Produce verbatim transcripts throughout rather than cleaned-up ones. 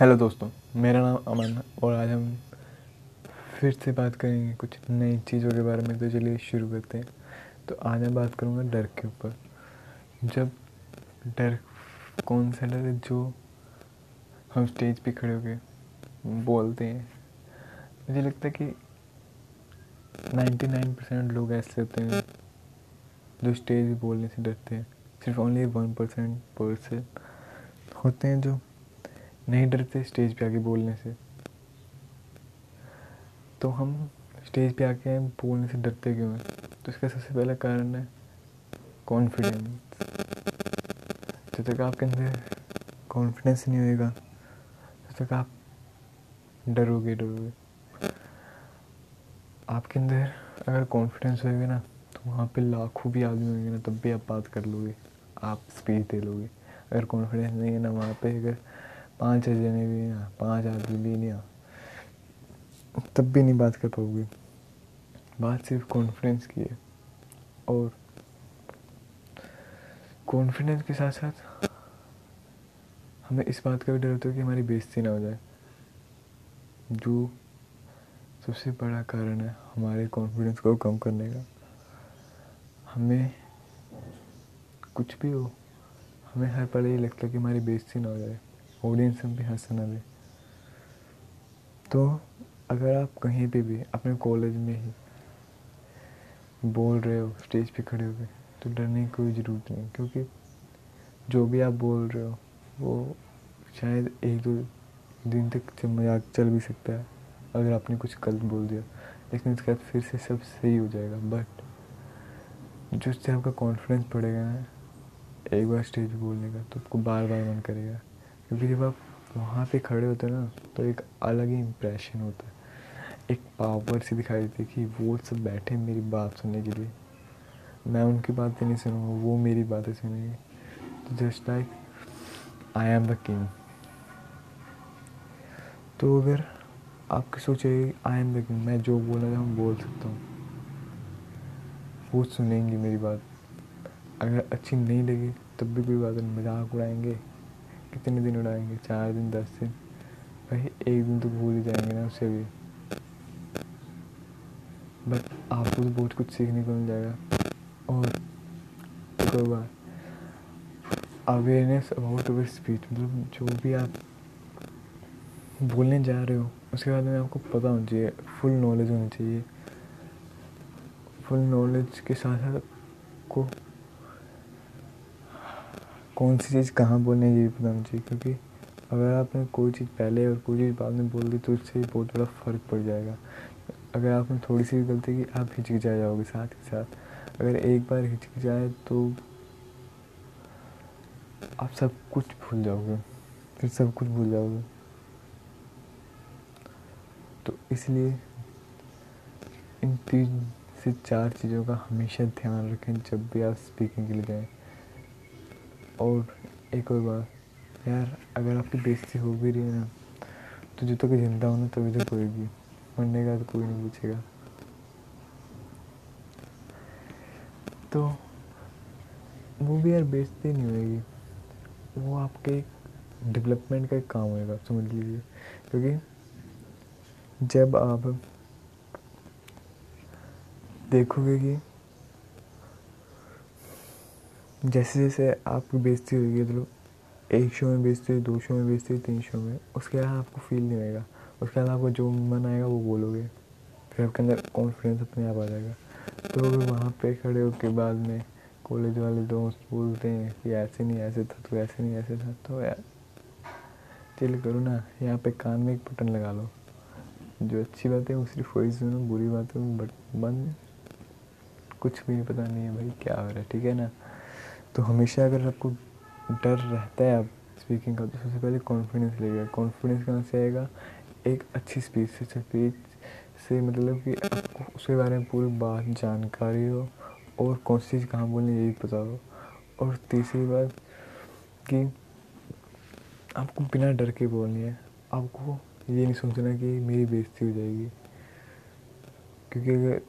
Hello दोस्तों, मेरा नाम अमन है और आज हम फिर से बात करेंगे कुछ नई चीज़ों के बारे में। तो चलिए शुरू करते हैं। तो आज मैं बात करूँगा डर के ऊपर। जब डर कौन सा डर है जो हम स्टेज पे खड़े होके बोलते हैं, मुझे लगता है कि निन्यानवे परसेंट लोग ऐसे होते हैं जो स्टेज बोलने से डरते हैं। सिर्फ ओनली वन परसेंट पर्सन होते हैं जो नहीं डरते स्टेज पे आके बोलने से। तो हम स्टेज पे आके बोलने से डरते क्यों हैं? तो इसका सबसे पहला कारण है कॉन्फिडेंस। जब तक आपके अंदर कॉन्फिडेंस नहीं होएगा तब तक आप डरोगे डरोगे आपके अंदर अगर कॉन्फिडेंस होएगा ना, तो वहाँ पे लाखों भी आदमी होंगे ना, तब भी आप बात कर लोगे, आप स्पीच दे लोगे। अगर कॉन्फिडेंस नहीं है ना, वहाँ पे अगर पाँच जने भी ना, पाँच आदमी भी नहीं आ, तब भी नहीं बात कर पाओगे। बात सिर्फ कॉन्फिडेंस की है। और कॉन्फिडेंस के साथ साथ हमें इस बात का भी डर होता है कि हमारी बेइज्जती ना हो जाए, जो सबसे बड़ा कारण है हमारे कॉन्फिडेंस को कम करने का। हमें कुछ भी हो, हमें हर पल ये लगता है कि हमारी बेइज्जती ना हो जाए, ऑडियंस हम भी हंसा ना दे। तो अगर आप कहीं पे भी अपने कॉलेज में ही बोल रहे हो स्टेज पे खड़े होकर, तो डरने की कोई ज़रूरत नहीं, क्योंकि जो भी आप बोल रहे हो वो शायद एक दो दिन तक मजाक चल भी सकता है अगर आपने कुछ गलत बोल दिया, लेकिन उसके बाद फिर से सब सही हो जाएगा। बट जो उससे आपका कॉन्फिडेंस बढ़ेगा ना, एक बार स्टेज पे बोलने का, तो आपको बार बार मन करेगा, क्योंकि जब आप वहाँ पे खड़े होते हैं ना, तो एक अलग ही इम्प्रेशन होता है, एक पावर सी दिखाई देती है कि वो सब बैठे मेरी बात सुनने के लिए, मैं उनकी बातें नहीं सुनूँगा, वो मेरी बातें सुनेंगे। तो just like I am the king. तो अगर आपकी सोच है आई एम द किंग, मैं जो बोलना चाहूँ बोल सकता हूँ, वो सुनेंगी मेरी बात। अगर अच्छी नहीं लगी तब भी कोई बात नहीं, मजाक उड़ाएंगे, कितने दिन उड़ाएंगे, चार दिन, दस दिन, भाई एक दिन तो भूल ही जाएंगे ना उससे भी। बट आपको तो बहुत कुछ सीखने को मिल जाएगा। और एक बार अवेयरनेस अबाउट अवर स्पीच, मतलब जो भी आप बोलने जा रहे हो उसके बारे में आपको पता होना चाहिए, फुल नॉलेज होनी चाहिए। फुल नॉलेज के साथ साथ आपको कौन सी चीज़ कहाँ बोलने की पता होनी चाहिए, क्योंकि अगर आपने कोई चीज़ पहले और कोई चीज़ बाद में बोल दी तो उससे बहुत बड़ा फ़र्क पड़ जाएगा। अगर आपने थोड़ी सी भी गलती की, आप हिचकिचा जाओगे साथ के साथ। अगर एक बार हिचकिचाए तो आप सब कुछ भूल जाओगे, फिर सब कुछ भूल जाओगे। तो इसलिए इन तीन से चार चीज़ों का हमेशा ध्यान रखें जब भी आप स्पीकिंग के लिए जाएँ। और एक और बात यार, अगर आपकी बेइज्जती हो भी रही है ना, तो जब तक जिंदा हो ना तभी तक होगी, मरने का तो कोई नहीं पूछेगा। तो वो भी यार बेइज्जती नहीं होगी, वो आपके डेवलपमेंट का एक काम होगा, आप समझ लीजिए। क्योंकि जब आप देखोगे कि जैसे जैसे आपकी बेइज्जती होगी, मतलब एक शो में बेइज्जती हुई, दो शो में बेइज्जती हुई, तीन शो में, उसके बाद आपको फील नहीं होएगा, उसके बाद आपको जो मन आएगा वो बोलोगे, फिर आपके अंदर कॉन्फिडेंस अपने आप आ जाएगा। तो अगर वहाँ पे खड़े होकर बाद में कॉलेज वाले दोस्त बोलते हैं कि ऐसे नहीं ऐसे था, तो ऐसे नहीं ऐसे था, तो यार चिल करो ना, यहाँ पे कान में एक बटन लगा लो, जो अच्छी बातें वो सिर्फ वही सुनो, बुरी बातें बट मन कुछ भी नहीं, पता नहीं है भाई क्या हो रहा है, ठीक है ना। तो हमेशा अगर आपको डर रहता है आप स्पीकिंग का, तो सबसे पहले कॉन्फिडेंस लेगा। कॉन्फिडेंस कहाँ से आएगा? एक अच्छी स्पीच से। स्पीच से मतलब कि आपको उसके बारे में पूरी बात जानकारी हो और कौन सी चीज़ कहाँ बोलनी यही पता हो। और तीसरी बात कि आपको बिना डर के बोलनी है, आपको ये नहीं सोचना कि मेरी बेइज्जती हो जाएगी, क्योंकि अगर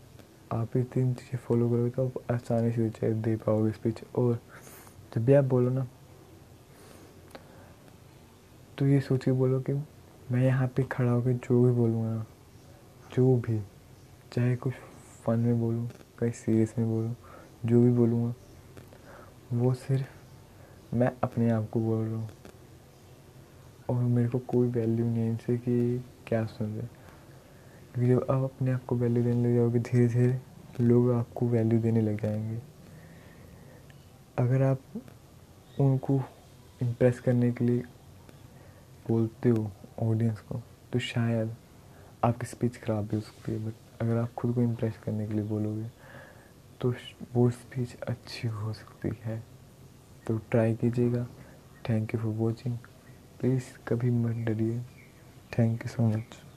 आप ये तीन चीज़ें फॉलो करोगे तो आप आसानी से विचार दे पाओगे स्पीच। और जब भी आप बोलो ना, तो ये सोच के बोलो कि मैं यहाँ पे खड़ा होकर जो भी बोलूँगा, जो भी, चाहे कुछ फन में बोलूँ, कहीं सीरियस में बोलूँ, जो भी बोलूँगा वो सिर्फ मैं अपने आप को बोल रहा हूँ और मेरे को कोई वैल्यू नहीं है इनसे कि क्या सुन रहे। क्योंकि जब आप अपने आप को वैल्यू देने लग जाओगे, धीरे धीरे लोग आपको वैल्यू देने लग जाएंगे। अगर आप उनको इम्प्रेस करने के लिए बोलते हो ऑडियंस को, तो शायद आपकी स्पीच ख़राब भी हो सकती है, बट अगर आप खुद को इम्प्रेस करने के लिए बोलोगे तो वो स्पीच अच्छी हो सकती है। तो ट्राई कीजिएगा। Thank you for watching. Please कभी मत डरिए। Thank you so much.